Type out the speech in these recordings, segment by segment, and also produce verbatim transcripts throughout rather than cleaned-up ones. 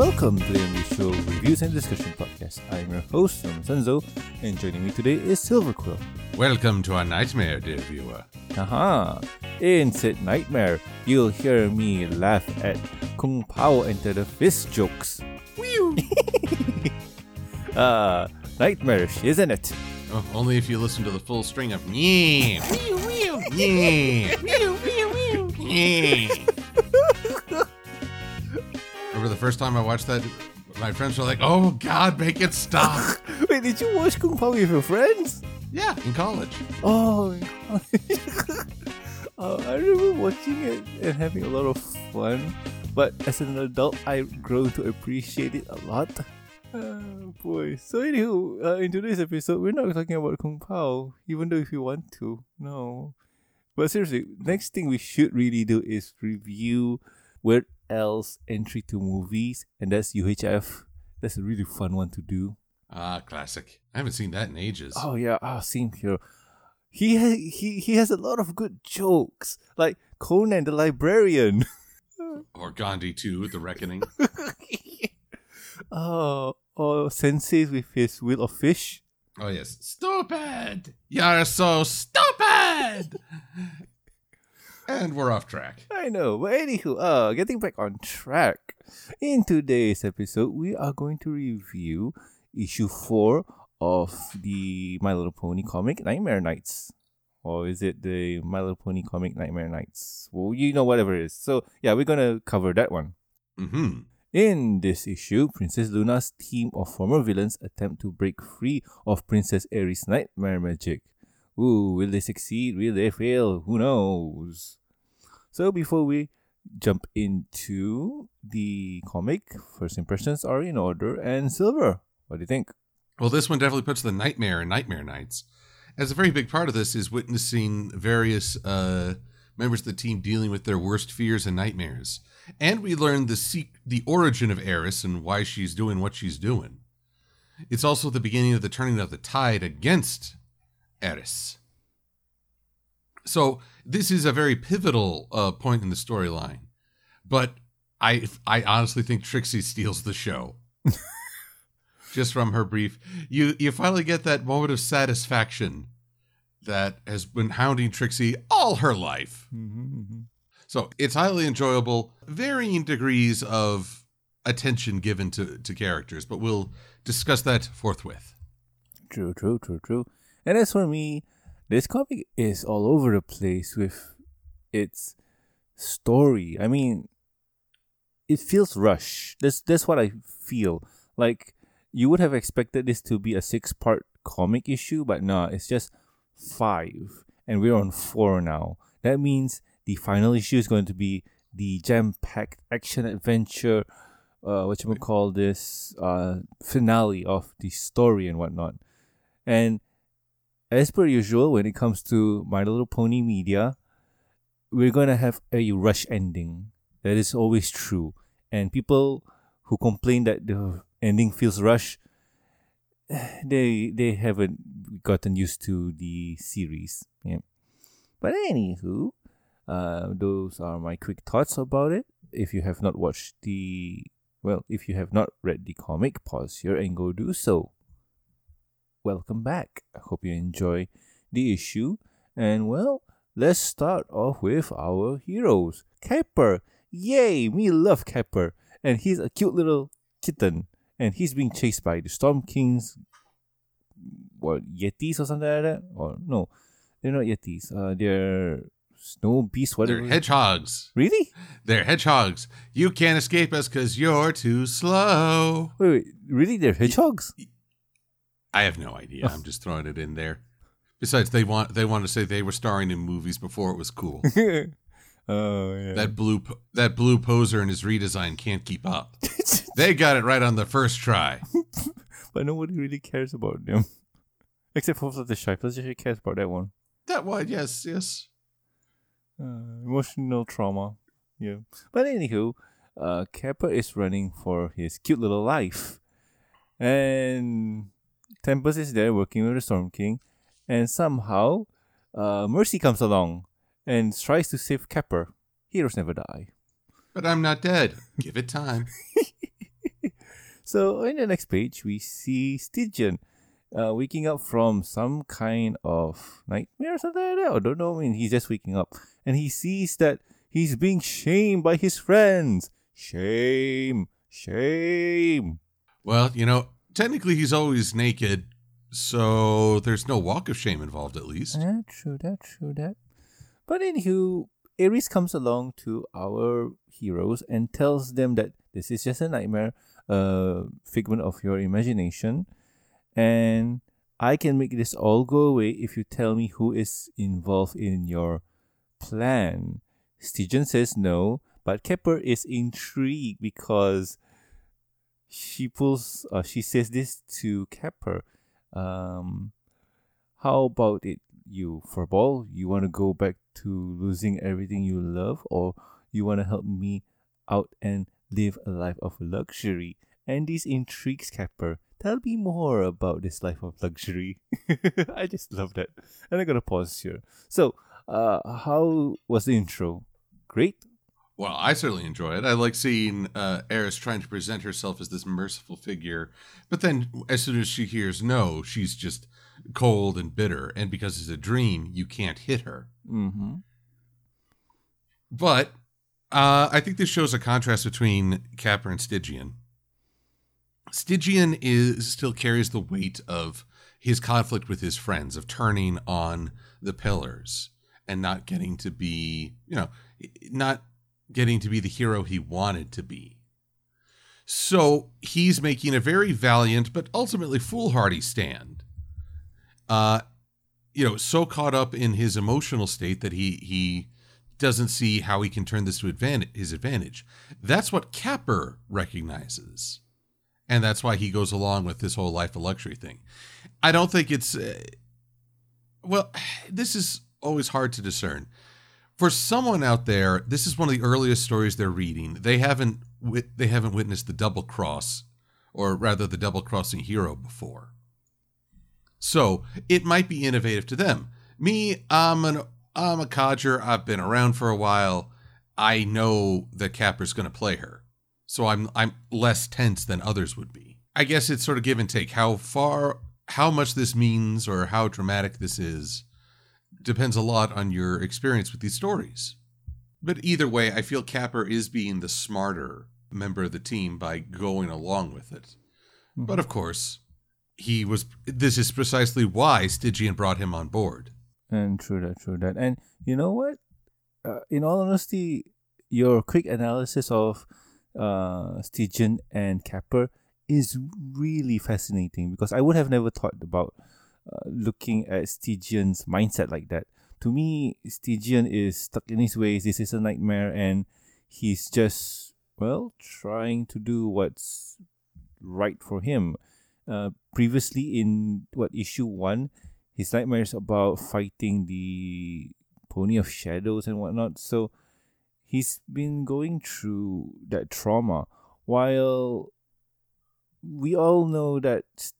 welcome to the M B S Show Reviews and Discussion Podcast. I'm your host, Norman Sanzo, and joining me today is Silver Quill. Welcome to our nightmare, dear viewer. Aha! In Sit Nightmare, you'll hear me laugh at Kung Pao enter the fist jokes. Ah, uh, nightmarish, isn't it? Oh, only if you listen to the full string of yeah, Remember the first time I watched that, my friends were like, "Oh God, make it stop!" Wait, did you watch Kung Pao with your friends? Yeah, in college. Oh, in college. uh, I remember watching it and having a lot of fun, but as an adult, I've grown to appreciate it a lot. Oh boy. So anywho, uh, in today's episode, we're not talking about Kung Pao, even though if we want to, no. But seriously, next thing we should really do is review where else entry to movies, and that's U H F. That's a really fun one to do. Ah, classic. I haven't seen that in ages. Oh yeah, ah, same here. He has he, he has a lot of good jokes, like Conan the Librarian. Or Gandhi two, The Reckoning. Oh, oh, Sensei with his Wheel of Fish. Oh, yes. Stupid! You're so stupid! And we're off track. I know, but anywho, uh, getting back on track. In today's episode, we are going to review issue four of the My Little Pony comic, Nightmare Nights. Or is it the My Little Pony comic, Nightmare Nights? Well, you know, whatever it is. So, yeah, we're going to cover that one. Mm-hmm. In this issue, Princess Luna's team of former villains attempt to break free of Princess Eris' nightmare magic. Ooh, will they succeed? Will they fail? Who knows? So before we jump into the comic, first impressions are in order. And Silver, what do you think? Well, this one definitely puts the nightmare in Nightmare Nights. As a very big part of this is witnessing various uh, members of the team dealing with their worst fears and nightmares. And we learn the se- the origin of Eris and why she's doing what she's doing. It's also the beginning of the turning of the tide against Eris. So this is a very pivotal uh, point in the storyline. But I I honestly think Trixie steals the show. Just from her brief. You, you finally get that moment of satisfaction that has been hounding Trixie all her life. Mm-hmm. So it's highly enjoyable, varying degrees of attention given to, to characters, but we'll discuss that forthwith. True, true, true, true. And as for me, this comic is all over the place with its story. I mean, it feels rushed. That's, that's what I feel. Like, you would have expected this to be a six-part comic issue, but no, it's just five. And we're on four now. That means the final issue is going to be the jam-packed action-adventure, uh, whatchamacall this, uh, finale of the story and whatnot. And as per usual, when it comes to My Little Pony media, we're going to have a rush ending. That is always true. And people who complain that the ending feels rushed, they they haven't gotten used to the series. Yeah. But anywho, Uh, those are my quick thoughts about it. If you have not watched the... Well, if you have not read the comic, pause here and go do so. Welcome back. I hope you enjoy the issue. And well, let's start off with our heroes. Capper. Yay, me love Capper. And he's a cute little kitten. And he's being chased by the Storm King's... What, Yetis or something like that? Or no, they're not Yetis. Uh, they're... Snow beasts, whatever. They're hedgehogs. Really? They're hedgehogs. You can't escape us because you're too slow. Wait, wait, really? They're hedgehogs? I have no idea. I'm just throwing it in there. Besides, they want they want to say they were starring in movies before it was cool. Oh yeah. That blue that blue poser and his redesign can't keep up. They got it right on the first try. But nobody really cares about them, except for Fluttershy. Fluttershy cares about that one. That one, yes, yes. Uh, emotional trauma. Yeah. But anywho, uh, Capper is running for his cute little life. And Tempest is there working with the Storm King. And somehow, uh, Mercy comes along and tries to save Capper. Heroes never die. But I'm not dead. Give it time. So in the next page, we see Stygian uh, waking up from some kind of nightmare or something like that. I don't know. I mean, he's just waking up. And he sees that he's being shamed by his friends. Shame. Shame. Well, you know, technically he's always naked, so there's no walk of shame involved, at least. Yeah, true that, true that. But anywho, Eris comes along to our heroes and tells them that this is just a nightmare, a uh, figment of your imagination, and I can make this all go away if you tell me who is involved in your plan. Stygian says no, but Capper is intrigued because she pulls. Uh, she says this to Capper. Um, how about it, you furball? You want to go back to losing everything you love, or you want to help me out and live a life of luxury? And this intrigues Capper. Tell me more about this life of luxury. I just love that. And I'm going to pause here. So, uh, how was the intro? Great? Well, I certainly enjoy it. I like seeing uh, Eris trying to present herself as this merciful figure. But then, as soon as she hears no, she's just cold and bitter. And because it's a dream, you can't hit her. Mm-hmm. But uh, I think this shows a contrast between Capper and Stygian. Stygian is still carries the weight of his conflict with his friends, of turning on the pillars and not getting to be, you know, not... getting to be the hero he wanted to be. So he's making a very valiant but ultimately foolhardy stand. Uh, you know, so caught up in his emotional state that he he doesn't see how he can turn this to advantage, his advantage. That's what Capper recognizes. And that's why he goes along with this whole life of luxury thing. I don't think it's... Uh, well, this is always hard to discern. For someone out there, this is one of the earliest stories they're reading. They haven't they haven't witnessed the double cross, or rather the double crossing hero before. So it might be innovative to them. Me, I'm an I'm a codger. I've been around for a while. I know that Capper's going to play her, so I'm I'm less tense than others would be. I guess it's sort of give and take. How far, how much this means, or how dramatic this is, depends a lot on your experience with these stories. But either way, I feel Capper is being the smarter member of the team by going along with it. Mm-hmm. But of course, he was. This is precisely why Stygian brought him on board. And true that, true that. And you know what? Uh, in all honesty, your quick analysis of uh, Stygian and Capper is really fascinating, because I would have never thought about Uh, looking at Stygian's mindset like that. To me, Stygian is stuck in his ways. This is a nightmare, and he's just, well, trying to do what's right for him. Uh, previously in, what, issue one, his nightmare is about fighting the Pony of Shadows and whatnot. So he's been going through that trauma, while we all know that St-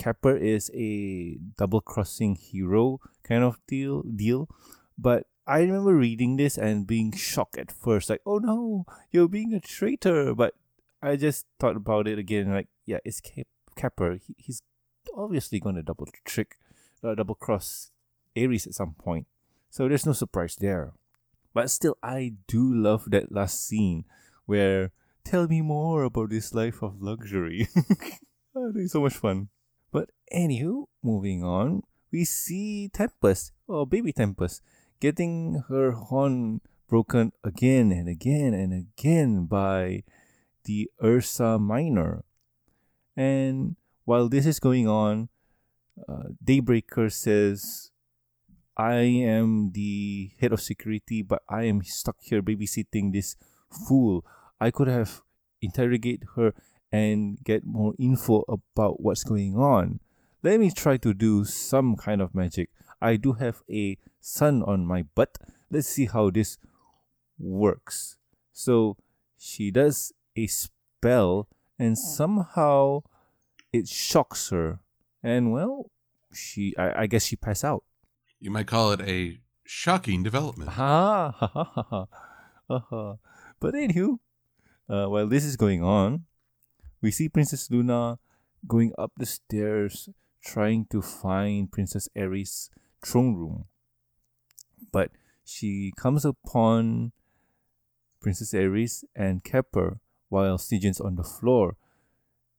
Capper is a double-crossing hero kind of deal, deal. But I remember reading this and being shocked at first. Like, oh no, you're being a traitor. But I just thought about it again. Like, yeah, it's Cap- Capper. He, he's obviously going to double-trick, uh, double-cross Eris at some point. So there's no surprise there. But still, I do love that last scene where, tell me more about this life of luxury. Oh, it's so much fun. But anywho, moving on, we see Tempest, or baby Tempest, getting her horn broken again and again and again by the Ursa Minor. And while this is going on, uh, Daybreaker says, I am the head of security, but I am stuck here babysitting this fool. I could have interrogated her and get more info about what's going on. Let me try to do some kind of magic. I do have a sun on my butt. Let's see how this works. So she does a spell, and somehow it shocks her. And well, she I, I guess she passed out. You might call it a shocking development. Ha ha ha ha ha. But anywho, uh, while this is going on, we see Princess Luna going up the stairs trying to find Princess Eris' throne room. But she comes upon Princess Eris and Capper while Stygian's on the floor.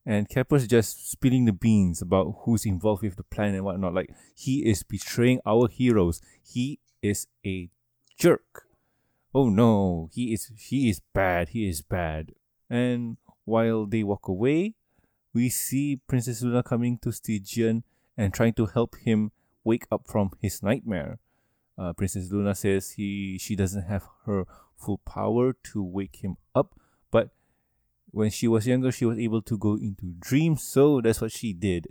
And Capper's just spilling the beans about who's involved with the plan and whatnot. Like, he is betraying our heroes. He is a jerk. Oh no, he is he is bad. He is bad. And while they walk away, we see Princess Luna coming to Stygian and trying to help him wake up from his nightmare. Uh, Princess Luna says he she doesn't have her full power to wake him up, but when she was younger, she was able to go into dreams, so that's what she did.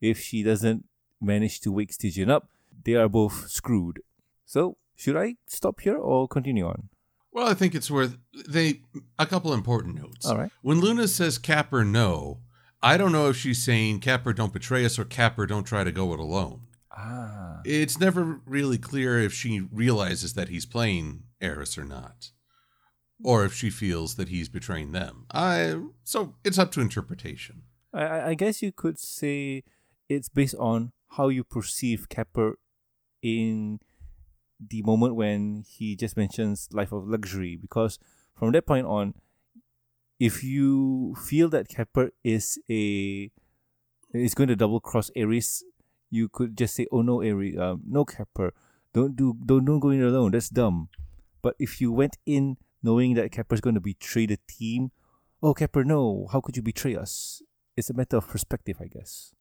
If she doesn't manage to wake Stygian up, they are both screwed. So, should I stop here or continue on? Well, I think it's worth they a couple important notes. All right. When Luna says Capper no, I don't know if she's saying Capper don't betray us or Capper don't try to go it alone. Ah. It's never really clear if she realizes that he's playing Eris or not, or if she feels that he's betraying them. I so it's up to interpretation. I, I guess you could say it's based on how you perceive Capper in the moment when he just mentions life of luxury, because from that point on, if you feel that Capper is a is going to double cross Eris, you could just say, "Oh no, Eris, um, no Capper, don't do don't don't go in alone. That's dumb." But if you went in knowing that Capper's going to betray the team, oh, Capper, no, how could you betray us? It's a matter of perspective, I guess.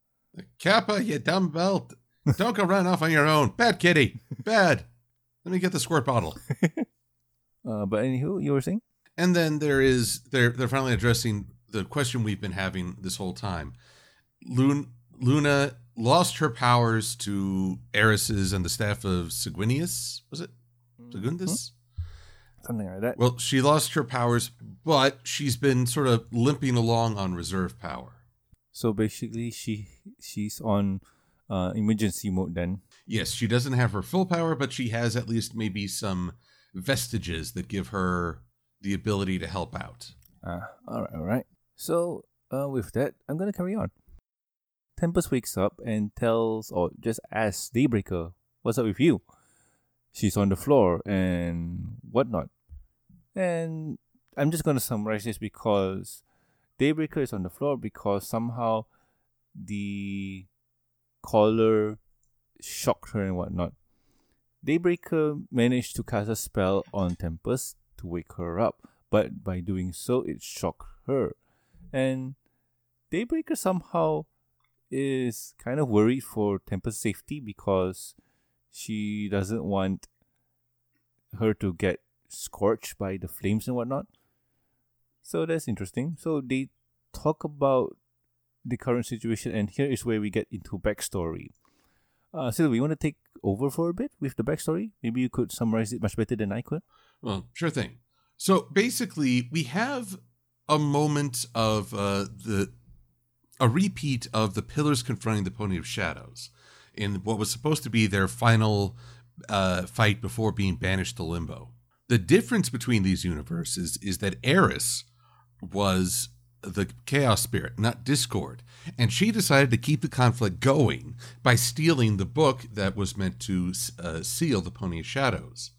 Capper, you dumb belt. Don't go run off on your own. Bad kitty. Bad. Let me get the squirt bottle. uh, but anywho, you were saying? And then there is, they're, they're finally addressing the question we've been having this whole time. Luna, Luna lost her powers to Eris's and the staff of Seguinius, was it? Segundus? Hmm? Something like that. Well, she lost her powers, but she's been sort of limping along on reserve power. So basically, she she's on uh, emergency mode then. Yes, she doesn't have her full power, but she has at least maybe some vestiges that give her the ability to help out. Uh, all right, all right. So uh, with that, I'm going to carry on. Tempest wakes up and tells, or just asks Daybreaker, what's up with you? She's on the floor and whatnot. And I'm just going to summarize this because Daybreaker is on the floor because somehow the caller shocked her and whatnot. Daybreaker managed to cast a spell on Tempest to wake her up, but by doing so, it shocked her. And Daybreaker somehow is kind of worried for Tempest's safety because she doesn't want her to get scorched by the flames and whatnot. So that's interesting. So they talk about the current situation, and here is where we get into backstory. Uh, Sylvie, you want to take over for a bit with the backstory? Maybe you could summarize it much better than I could. Well, sure thing. So basically, we have a moment of uh, the a repeat of the pillars confronting the Pony of Shadows in what was supposed to be their final uh, fight before being banished to Limbo. The difference between these universes is that Eris was the Chaos Spirit, not Discord, and she decided to keep the conflict going by stealing the book that was meant to uh, seal the Pony of Shadows.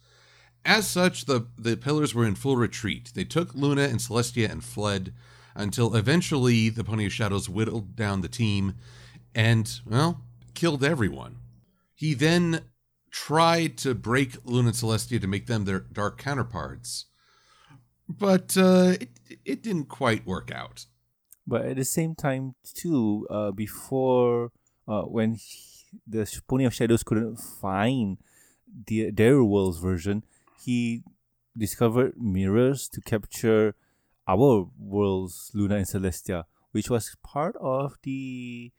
As such, the, the Pillars were in full retreat. They took Luna and Celestia and fled until eventually the Pony of Shadows whittled down the team and, well, killed everyone. He then tried to break Luna and Celestia to make them their dark counterparts, but uh, it, it didn't quite work out. But at the same time, too, uh, before uh, when he, the Pony of Shadows couldn't find the, their world's version, he discovered mirrors to capture our world's Luna and Celestia, which was part of the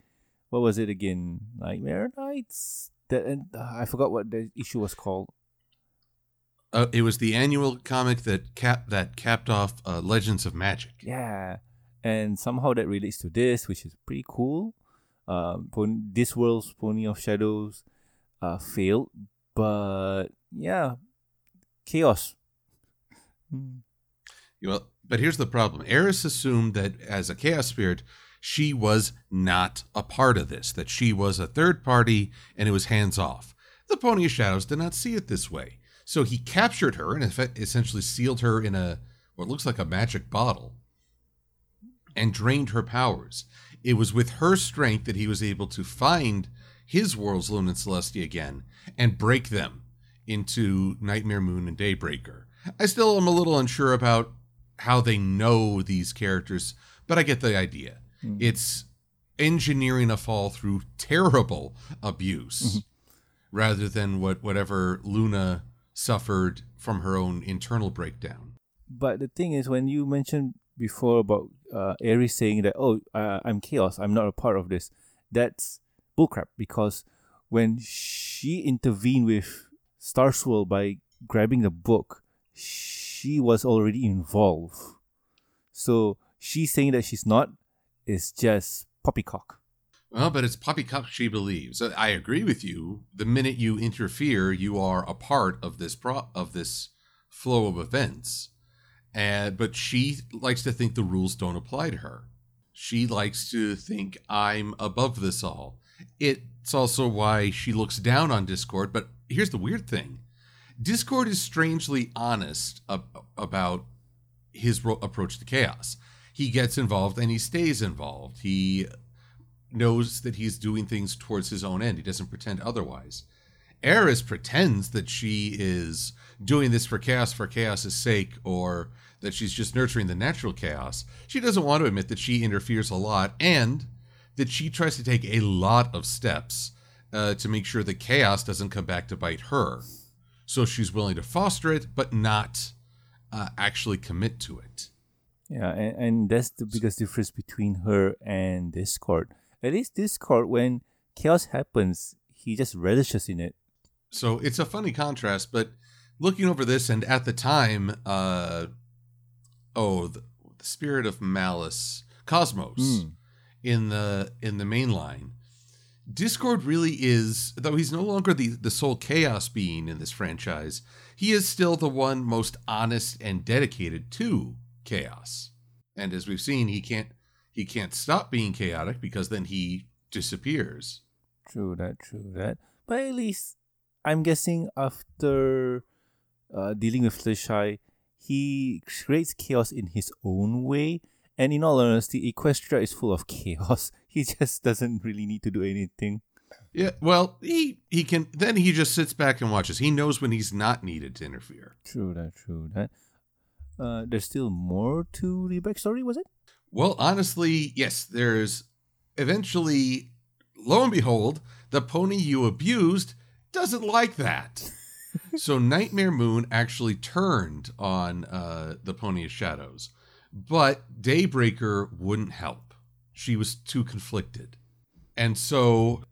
What was it again? Nightmare Nights? That, and, uh, I forgot what the issue was called. Uh, it was the annual comic that cap that capped off uh, Legends of Magic. Yeah, and somehow that relates to this, which is pretty cool. Um, pon- this world's Pony of Shadows uh, failed, but yeah, chaos. Well, But here's the problem. Eris assumed that as a chaos spirit, she was not a part of this, that she was a third party and it was hands off. The Pony of Shadows did not see it this way. So he captured her and essentially sealed her in a what looks like a magic bottle and drained her powers. It was with her strength that he was able to find his worlds, Luna and Celestia, again and break them into Nightmare Moon and Daybreaker. I still am a little unsure about how they know these characters, but I get the idea. Mm-hmm. It's engineering a fall through terrible abuse mm-hmm. rather than what whatever Luna suffered from her own internal breakdown. But the thing is, when you mentioned before about uh, Eris saying that, oh, uh, I'm chaos, I'm not a part of this, that's bullcrap, because when she intervened with Star Swirl by grabbing the book, she was already involved. So she saying that she's not is just poppycock. Well, but it's poppycock she believes. I agree with you. The minute you interfere, you are a part of this pro- of this flow of events. And, but she likes to think the rules don't apply to her. She likes to think I'm above this all. It's also why she looks down on Discord. But here's the weird thing. Discord is strangely honest ab- about his ro- approach to chaos. He gets involved and he stays involved. He knows that he's doing things towards his own end. He doesn't pretend otherwise. Eris pretends that she is doing this for chaos for chaos's sake, or that she's just nurturing the natural chaos. She doesn't want to admit that she interferes a lot and that she tries to take a lot of steps uh, to make sure that chaos doesn't come back to bite her. So she's willing to foster it, but not uh, actually commit to it. Yeah, and, and that's the biggest difference between her and Discord. At least Discord, when chaos happens, he just relishes in it. So it's a funny contrast, but looking over this, and at the time, uh, oh, the, the Spirit of Malice, Cosmos, mm. in the in the main line, Discord really is, though he's no longer the, the sole chaos being in this franchise, he is still the one most honest and dedicated to chaos. And as we've seen, he can't he can't stop being chaotic, because then he disappears. True that, true that. But at least, I'm guessing after uh, dealing with Fluttershy, he creates chaos in his own way. And in all honesty, Equestria is full of chaos. He just doesn't really need to do anything. Yeah, well, he, he can. Then he just sits back and watches. He knows when he's not needed to interfere. True that, true that. Uh, there's still more to the backstory, was it? Well, honestly, yes. There's eventually, lo and behold, the pony you abused doesn't like that. So Nightmare Moon actually turned on uh, the Pony of Shadows. But Daybreaker wouldn't help. She was too conflicted. And so,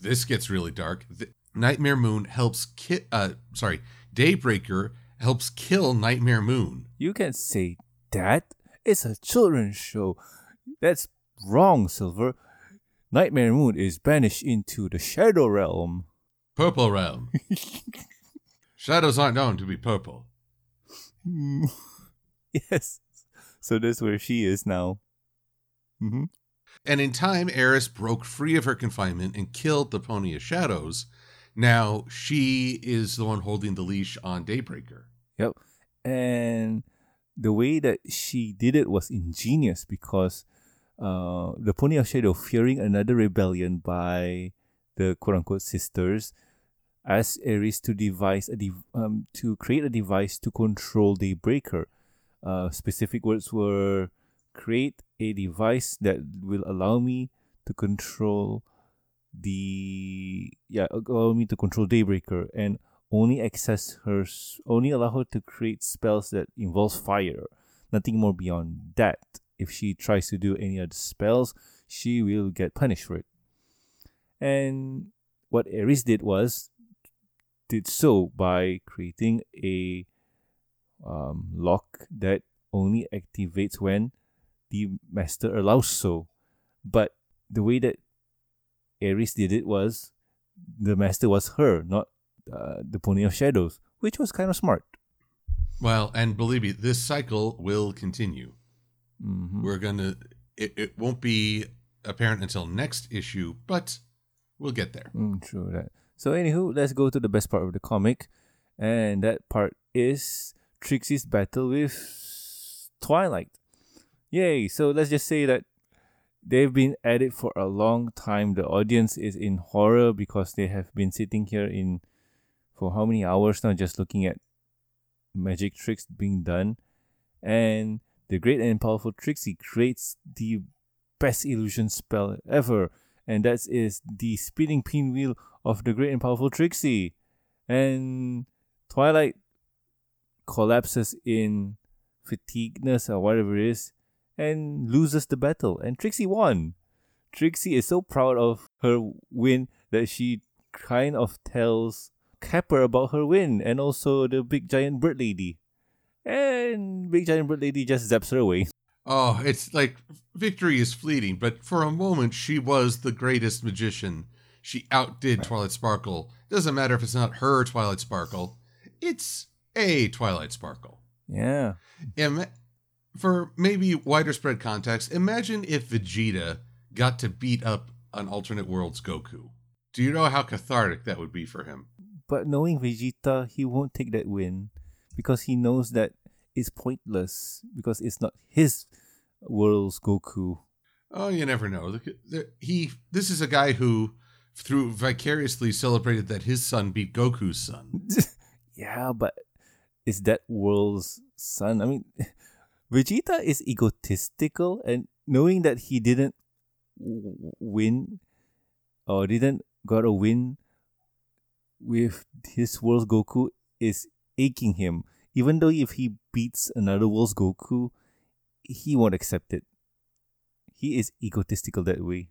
this gets really dark. The Nightmare Moon helps ki- uh sorry, Daybreaker helps kill Nightmare Moon. You can say that. It's a children's show. That's wrong, Silver. Nightmare Moon is banished into the Shadow Realm. Purple Realm. Shadows aren't known to be purple. Mm. Yes. So that's where she is now. Mm-hmm. And in time, Eris broke free of her confinement and killed the Pony of Shadows. Now she is the one holding the leash on Daybreaker. Yep. And the way that she did it was ingenious, because uh, the Pony of Shadow, fearing another rebellion by the quote-unquote sisters, asked Eris to devise a dev- um, to create a device to control Daybreaker. Uh, specific words were, create a device that will allow me to control the yeah allow me to control Daybreaker and only access her only allow her to create spells that involves fire. Nothing more beyond that. If she tries to do any other spells, she will get punished for it. And what Eris did was did so by creating a um, lock that only activates when the master allows so. But the way that Eris did it was the master was her, not uh, the Pony of Shadows, which was kind of smart. Well, and believe me, this cycle will continue. Mm-hmm. We're going to, it, it won't be apparent until next issue, but we'll get there. Mm, true that. So anywho, let's go to the best part of the comic. And that part is Trixie's battle with Twilight. Yay. So let's just say that they've been at it for a long time. The audience is in horror because they have been sitting here in for how many hours now just looking at magic tricks being done. And the great and powerful Trixie creates the best illusion spell ever. And that is the spinning pinwheel of the great and powerful Trixie. And Twilight collapses in fatigueness or whatever it is and loses the battle. And Trixie won. Trixie is so proud of her win that she kind of tells Capper about her win and also the big giant bird lady. And big giant bird lady just zaps her away. Oh, it's like victory is fleeting, but for a moment she was the greatest magician. She outdid Twilight Sparkle. Doesn't matter if it's not her Twilight Sparkle. It's a Twilight Sparkle. Yeah. Im- for maybe wider spread context, imagine if Vegeta got to beat up an alternate world's Goku. Do you know how cathartic that would be for him? But knowing Vegeta, he won't take that win because he knows that it's pointless because it's not his world's Goku. Oh, you never know. He, this is a guy who... through vicariously celebrated that his son beat Goku's son. Yeah, but is that world's son? I mean, Vegeta is egotistical, and knowing that he didn't w- win or didn't got a win with his world's Goku is aching him. Even though if he beats another world's Goku, he won't accept it. He is egotistical that way.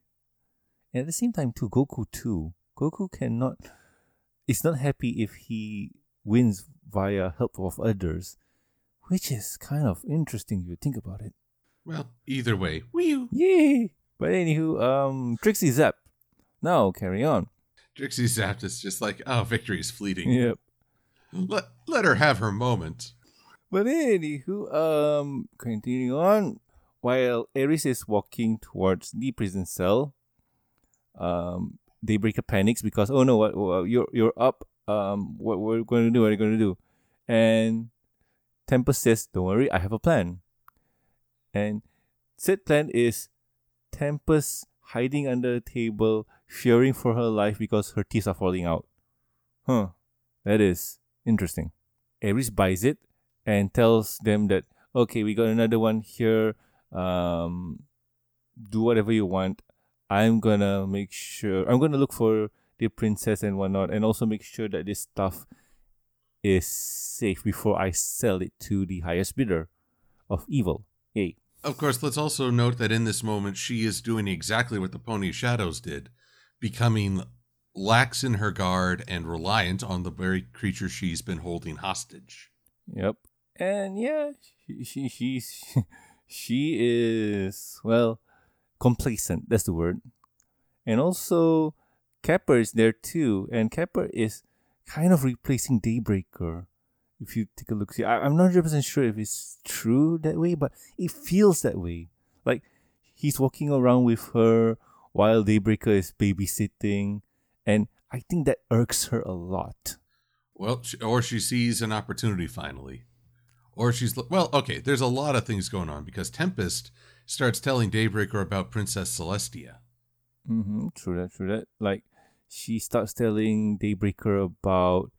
And at the same time, too, Goku too. Goku cannot... is not happy if he wins via help of others, which is kind of interesting if you think about it. Well, either way. Wee-oo. Yay! But anywho, um, Trixie Zap. Now, carry on. Trixie Zap is just like, oh, victory is fleeting. Yep. Let, let her have her moment. But anywho, um, continuing on. While Eris is walking towards the prison cell... Um, Daybreaker panics because oh no, what, what you're you're up. Um, what we're going to do? What are you going to do? And Tempest says, "Don't worry, I have a plan." And said plan is Tempest hiding under a table, fearing for her life because her teeth are falling out. Huh, that is interesting. Eris buys it and tells them that okay, we got another one here. Um, do whatever you want. I'm gonna make sure, I'm gonna look for the princess and whatnot, and also make sure that this stuff is safe before I sell it to the highest bidder of evil. Yay. Of course, let's also note that in this moment, she is doing exactly what the Pony of Shadows did, becoming lax in her guard and reliant on the very creature she's been holding hostage. Yep. And yeah, she, she, she's, she is, well... complacent, that's the word. And also, Capper is there too. And Capper is kind of replacing Daybreaker. If you take a look see, I, I'm not one hundred percent sure if it's true that way, but it feels that way. Like, he's walking around with her while Daybreaker is babysitting. And I think that irks her a lot. Well, she, or she sees an opportunity finally. Or she's... Well, okay, there's a lot of things going on because Tempest... starts telling Daybreaker about Princess Celestia. Mm-hmm. True that, true that. Like, she starts telling Daybreaker about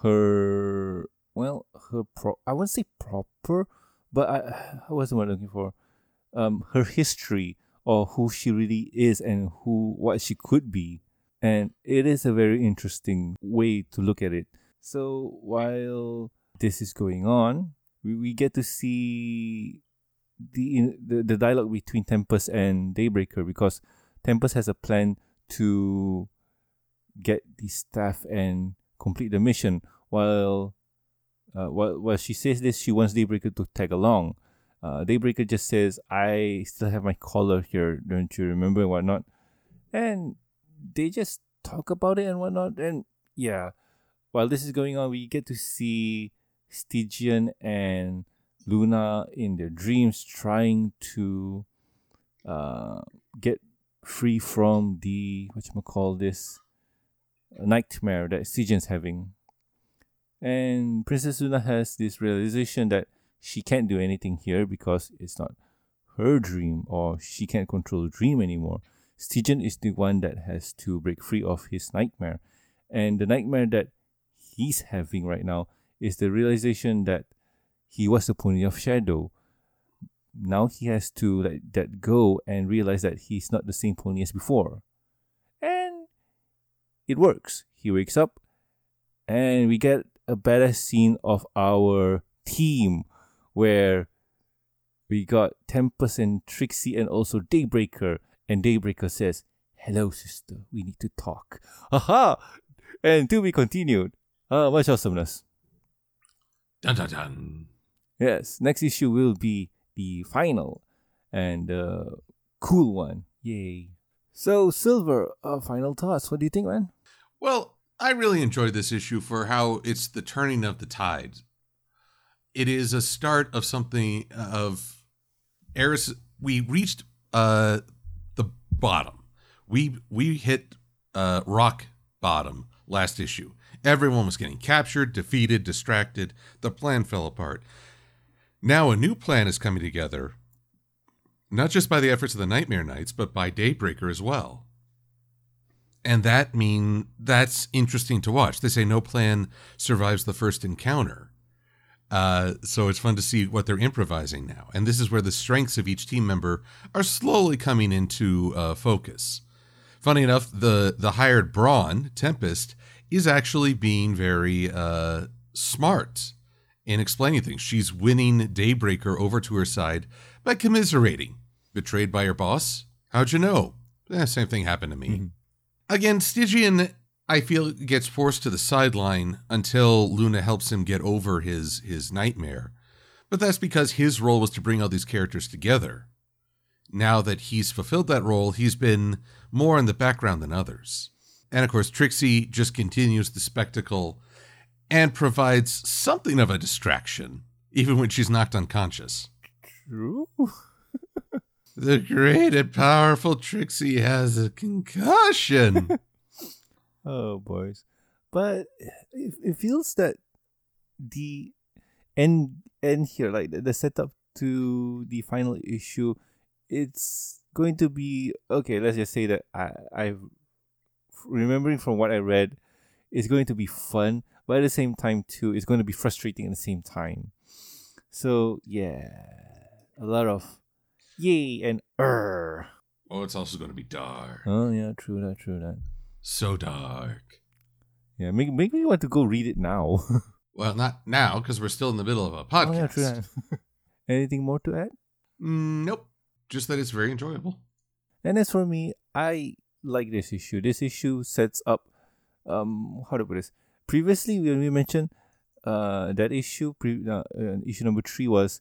her, well, her, pro- I wouldn't say proper, but I, I wasn't what I'm looking for. Um, her history, or who she really is and who, what she could be. And it is a very interesting way to look at it. So, while this is going on, we, we get to see... The, the the dialogue between Tempest and Daybreaker because Tempest has a plan to get the staff and complete the mission. While uh, while while she says this, she wants Daybreaker to tag along. Uh, Daybreaker just says, "I still have my collar here, don't you remember?" and whatnot, and they just talk about it and whatnot. And yeah, while this is going on, we get to see Stygian and Luna in their dreams trying to uh, get free from the, whatchamacall this, nightmare that Stygian's having. And Princess Luna has this realization that she can't do anything here because it's not her dream, or she can't control the dream anymore. Stygian is the one that has to break free of his nightmare. And the nightmare that he's having right now is the realization that he was the Pony of Shadow. Now he has to let that go and realize that he's not the same pony as before. And it works. He wakes up and we get a badass scene of our team where we got Tempest and Trixie and also Daybreaker. And Daybreaker says, "Hello, sister. We need to talk." Aha! And to be continued. Ah, much awesomeness. Dun dun dun. Yes, next issue will be the final and uh, cool one. Yay. So, Silver, uh, final thoughts. What do you think, man? Well, I really enjoyed this issue for how it's the turning of the tides. It is a start of something of Eris. We reached uh, the bottom. We we hit uh, rock bottom last issue. Everyone was getting captured, defeated, distracted. The plan fell apart. Now a new plan is coming together, not just by the efforts of the Nightmare Knights, but by Daybreaker as well. And that mean that's interesting to watch. They say no plan survives the first encounter. Uh, so it's fun to see what they're improvising now. And this is where the strengths of each team member are slowly coming into uh, focus. Funny enough, the, the hired brawn, Tempest, is actually being very uh, smart in explaining things. She's winning Daybreaker over to her side by commiserating. Betrayed by your boss? How'd you know? Eh, same thing happened to me. Mm-hmm. Again, Stygian, I feel, gets forced to the sideline until Luna helps him get over his, his nightmare. But that's because his role was to bring all these characters together. Now that he's fulfilled that role, he's been more in the background than others. And of course, Trixie just continues the spectacle and provides something of a distraction, even when she's knocked unconscious. True. The great and powerful Trixie has a concussion. Oh, boys. But it, it feels that the end, end here, like the, the setup to the final issue, it's going to be, okay, let's just say that I, I remembering from what I read, it's going to be fun. But at the same time, too, it's going to be frustrating at the same time. So, yeah. A lot of yay and err. Oh, it's also going to be dark. Oh, yeah. True that, true that. So dark. Yeah, make, make me want to go read it now. Well, not now, because we're still in the middle of a podcast. Oh, yeah, true that. Anything more to add? Mm, nope. Just that it's very enjoyable. And as for me, I like this issue. This issue sets up, um, how to put this? Previously, when we mentioned uh, that issue, pre- uh, uh, issue number three was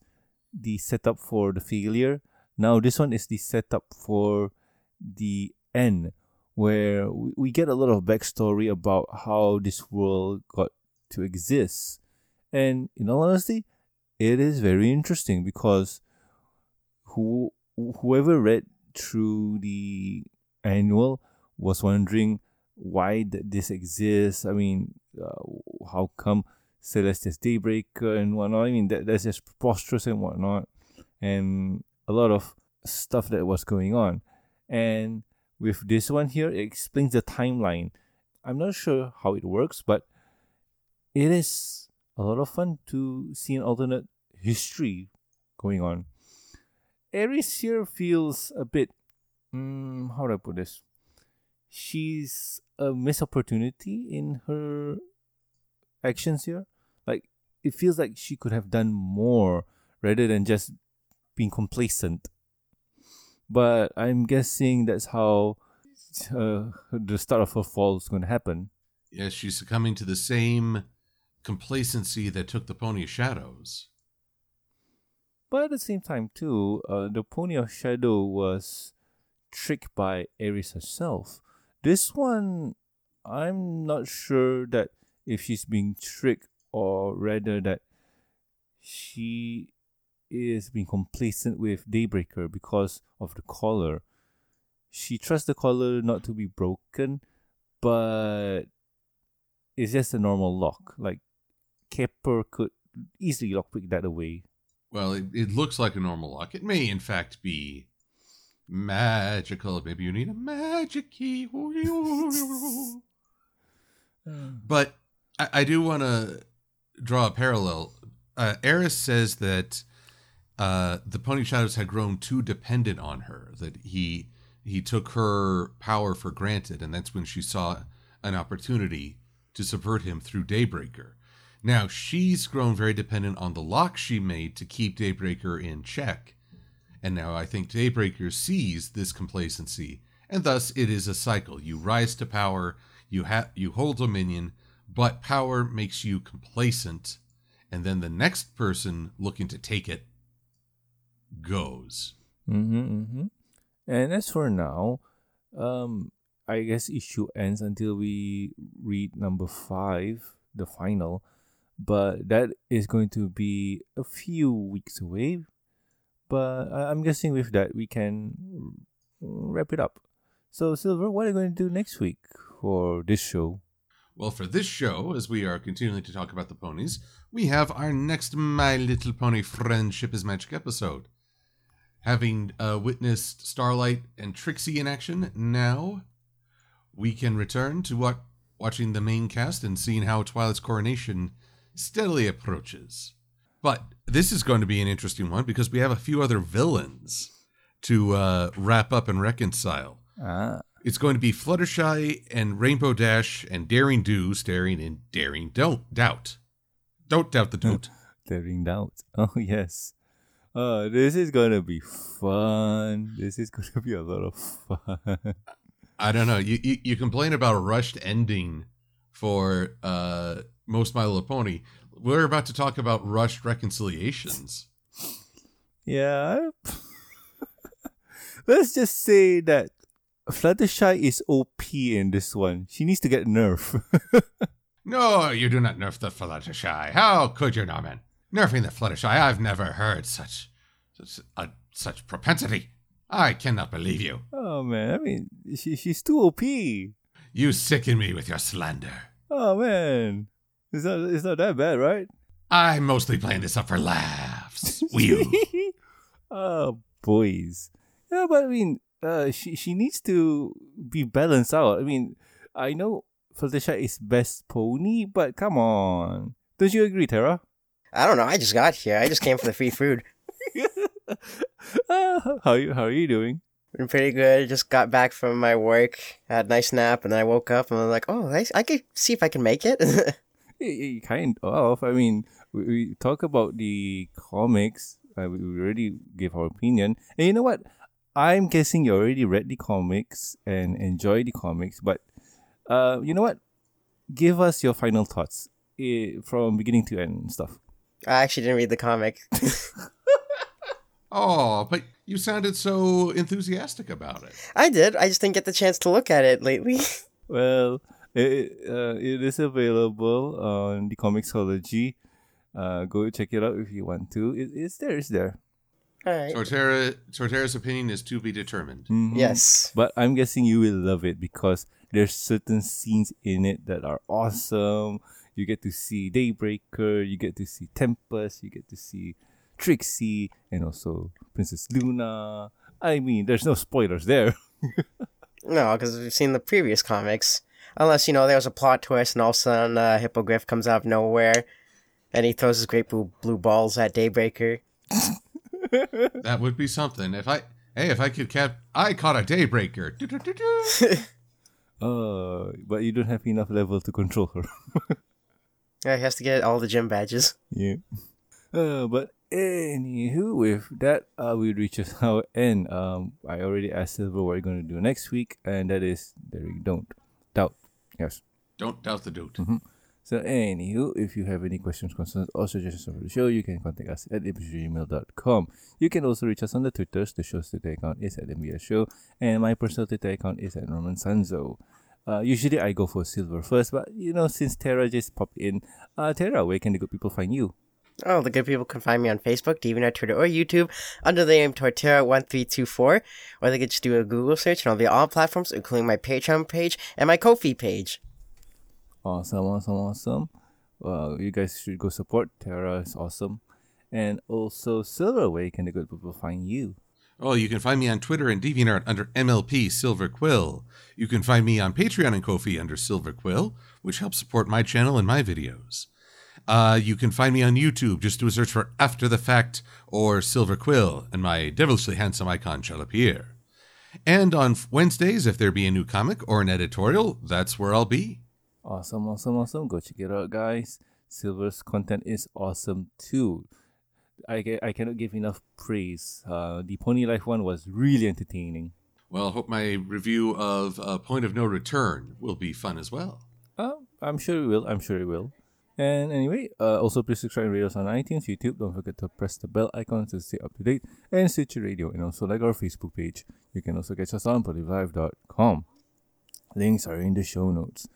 the setup for the failure. Now, this one is the setup for the end, where we, we get a lot of backstory about how this world got to exist. And in all honesty, it is very interesting because who whoever read through the annual was wondering why th- this exists. I mean, uh, how come Celestia's Daybreaker and whatnot? I mean, that that's just preposterous and whatnot, and a lot of stuff that was going on. And with this one here, it explains the timeline. I'm not sure how it works, but it is a lot of fun to see an alternate history going on. Eris here feels a bit, mm, how do I put this? She's a missed opportunity in her actions here. Like, it feels like she could have done more rather than just being complacent. But I'm guessing that's how uh, the start of her fall is going to happen. Yeah, she's succumbing to the same complacency that took the Pony of Shadows. But at the same time, too, uh, the Pony of Shadow was tricked by Eris herself. This one, I'm not sure that if she's being tricked or rather that she is being complacent with Daybreaker because of the collar. She trusts the collar not to be broken, but it's just a normal lock. Like, Capper could easily lockpick that away. Well, it, it looks like a normal lock. It may, in fact, be magical. Maybe you need a magic key. But I, I do want to draw a parallel. Uh, Eris says that uh, the Pony Shadows had grown too dependent on her, that he he took her power for granted, and that's when she saw an opportunity to subvert him through Daybreaker. Now, she's grown very dependent on the lock she made to keep Daybreaker in check. And now I think Daybreaker sees this complacency, and thus it is a cycle. You rise to power, you ha- you hold dominion, but power makes you complacent, and then the next person looking to take it goes. Mm-hmm, mm-hmm. And as for now, um, I guess issue ends until we read number five, the final. But that is going to be a few weeks away. But I'm guessing with that, we can wrap it up. So, Silver, what are you going to do next week for this show? Well, for this show, as we are continuing to talk about the ponies, we have our next My Little Pony Friendship is Magic episode. Having uh, witnessed Starlight and Trixie in action, now we can return to what, watching the main cast and seeing how Twilight's coronation steadily approaches. But this is going to be an interesting one because we have a few other villains to uh, wrap up and reconcile. Ah. It's going to be Fluttershy and Rainbow Dash and Daring Do staring in Daring Don't Doubt. Don't doubt the doubt. Daring Doubt. Oh, yes. Uh, this is going to be fun. This is going to be a lot of fun. I don't know. You, you, you complain about a rushed ending for uh, most My Little Pony. We're about to talk about rushed reconciliations. Yeah. Let's just say that Fluttershy is O P in this one. She needs to get nerfed. No, you do not nerf the Fluttershy. How could you, Norman? Nerfing the Fluttershy, I've never heard such such, uh, such propensity. I cannot believe you. Oh, man. I mean, she, she's too O P. You sicken me with your slander. Oh, man. It's not, it's not that bad, right? I'm mostly playing this up for laughs. Wheel. Oh, boys. Yeah, but I mean, uh, she she needs to be balanced out. I mean, I know Fluttershy is best pony, but come on. Don't you agree, Terra? I don't know. I just got here. I just came for the free food. uh, how you How are you doing? Been pretty good. Just got back from my work. I had a nice nap, and then I woke up, and I was like, oh, I, I could see if I can make it. Kind of. I mean, we, we talk about the comics. Uh, we already gave our opinion. And you know what? I'm guessing you already read the comics and enjoy the comics. But uh, you know what? Give us your final thoughts uh, from beginning to end and stuff. I actually didn't read the comic. Oh, but you sounded so enthusiastic about it. I did. I just didn't get the chance to look at it lately. Well... It, uh, it is available on the Comixology. Uh, go check it out if you want to. It, it's there, it's there. All right. Torterra, Torterra's opinion is to be determined. Mm-hmm. Yes. But I'm guessing you will love it because there's certain scenes in it that are awesome. You get to see Daybreaker, you get to see Tempest, you get to see Trixie, and also Princess Luna. I mean, there's no spoilers there. No, because we've seen the previous comics. Unless, you know, there was a plot twist and all of a sudden uh, Hippogriff comes out of nowhere and he throws his great blue, blue balls at Daybreaker. That would be something. If I, hey, if I could catch, I caught a Daybreaker. uh, but you don't have enough level to control her. Yeah, he has to get all the gym badges. Yeah. Uh, but anywho, with that, uh, we reach our end. Um, I already asked Silver what we're going to do next week, and that is, there you don't. Doubt. Yes. Don't doubt the doubt. Mm-hmm. So, anywho, if you have any questions, concerns, or suggestions for the show, you can contact us at episode gmail dot com. You can also reach us on the Twitters. The show's Twitter account is at M B S Show, and my personal Twitter account is at Norman Sanzo. Uh, usually, I go for Silver first, but, you know, since Terra just popped in, uh, Terra, where can the good people find you? Oh, the good people can find me on Facebook, DeviantArt, Twitter, or YouTube under the name Torterra one three two four, or they can just do a Google search, and I'll be on all platforms, including my Patreon page and my Ko-fi page. Awesome, awesome, awesome. Well, you guys should go support. Terra is awesome. And also, Silver, where can the good people find you? Oh, you can find me on Twitter and DeviantArt under M L P Silver Quill. You can find me on Patreon and Ko-fi under Silver Quill, which helps support my channel and my videos. Uh, you can find me on YouTube. Just do a search for After the Fact or Silver Quill, and my devilishly handsome icon shall appear. And on Wednesdays, if there be a new comic or an editorial, that's where I'll be. Awesome, awesome, awesome. Go check it out, guys. Silver's content is awesome, too. I, get, I cannot give enough praise. Uh, the Pony Life one was really entertaining. Well, I hope my review of uh, Point of No Return will be fun as well. Uh, I'm sure it will. I'm sure it will. And anyway, uh, also please subscribe and rate us on iTunes, YouTube. Don't forget to press the bell icon to stay up to date. And Stitcher Radio. And also like our Facebook page. You can also catch us on pony live dot com. Links are in the show notes.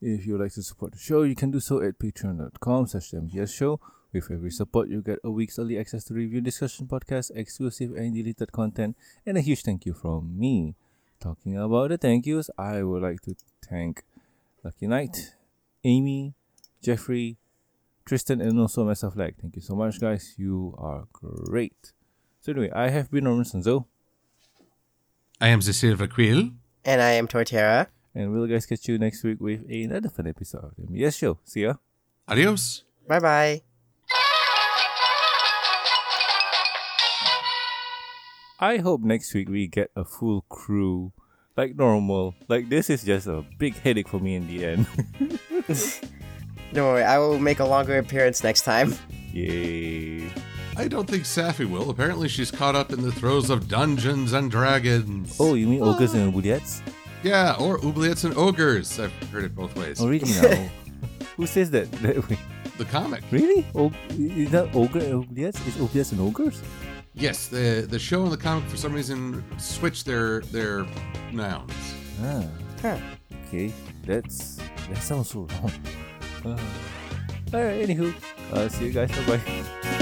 If you would like to support the show, you can do so at patreon dot com slash M B S show. With every support, you get a week's early access to review, discussion, podcasts, exclusive and deleted content, and a huge thank you from me. Talking about the thank yous, I would like to thank Lucky Knight, Amy, Jeffrey, Tristan, and also myself. Like, thank you so much, guys. You are great. So anyway, I have been Norman Sanzo. I am the Silver Quill. And I am Torterra. And we'll guys catch you next week with another fun episode of the M B S Show. See ya. Adios. Bye-bye. I hope next week we get a full crew like normal. Like, this is just a big headache for me in the end. Don't worry, I will make a longer appearance next time. Yay. I don't think Safi will. Apparently she's caught up in the throes of Dungeons and Dragons. Oh, you mean Ogres and Oubliettes? Yeah, or Oubliettes and Ogres. I've heard it both ways. Original. Who says that that way? The comic. Really? O- is that Ogre and Oubliettes? Is Oubliettes and Ogres? Yes, the the show and the comic for some reason switch their their nouns. Ah, huh. Okay, that's that sounds so wrong. Uh, all right, anywho, uh, see you guys. Bye bye.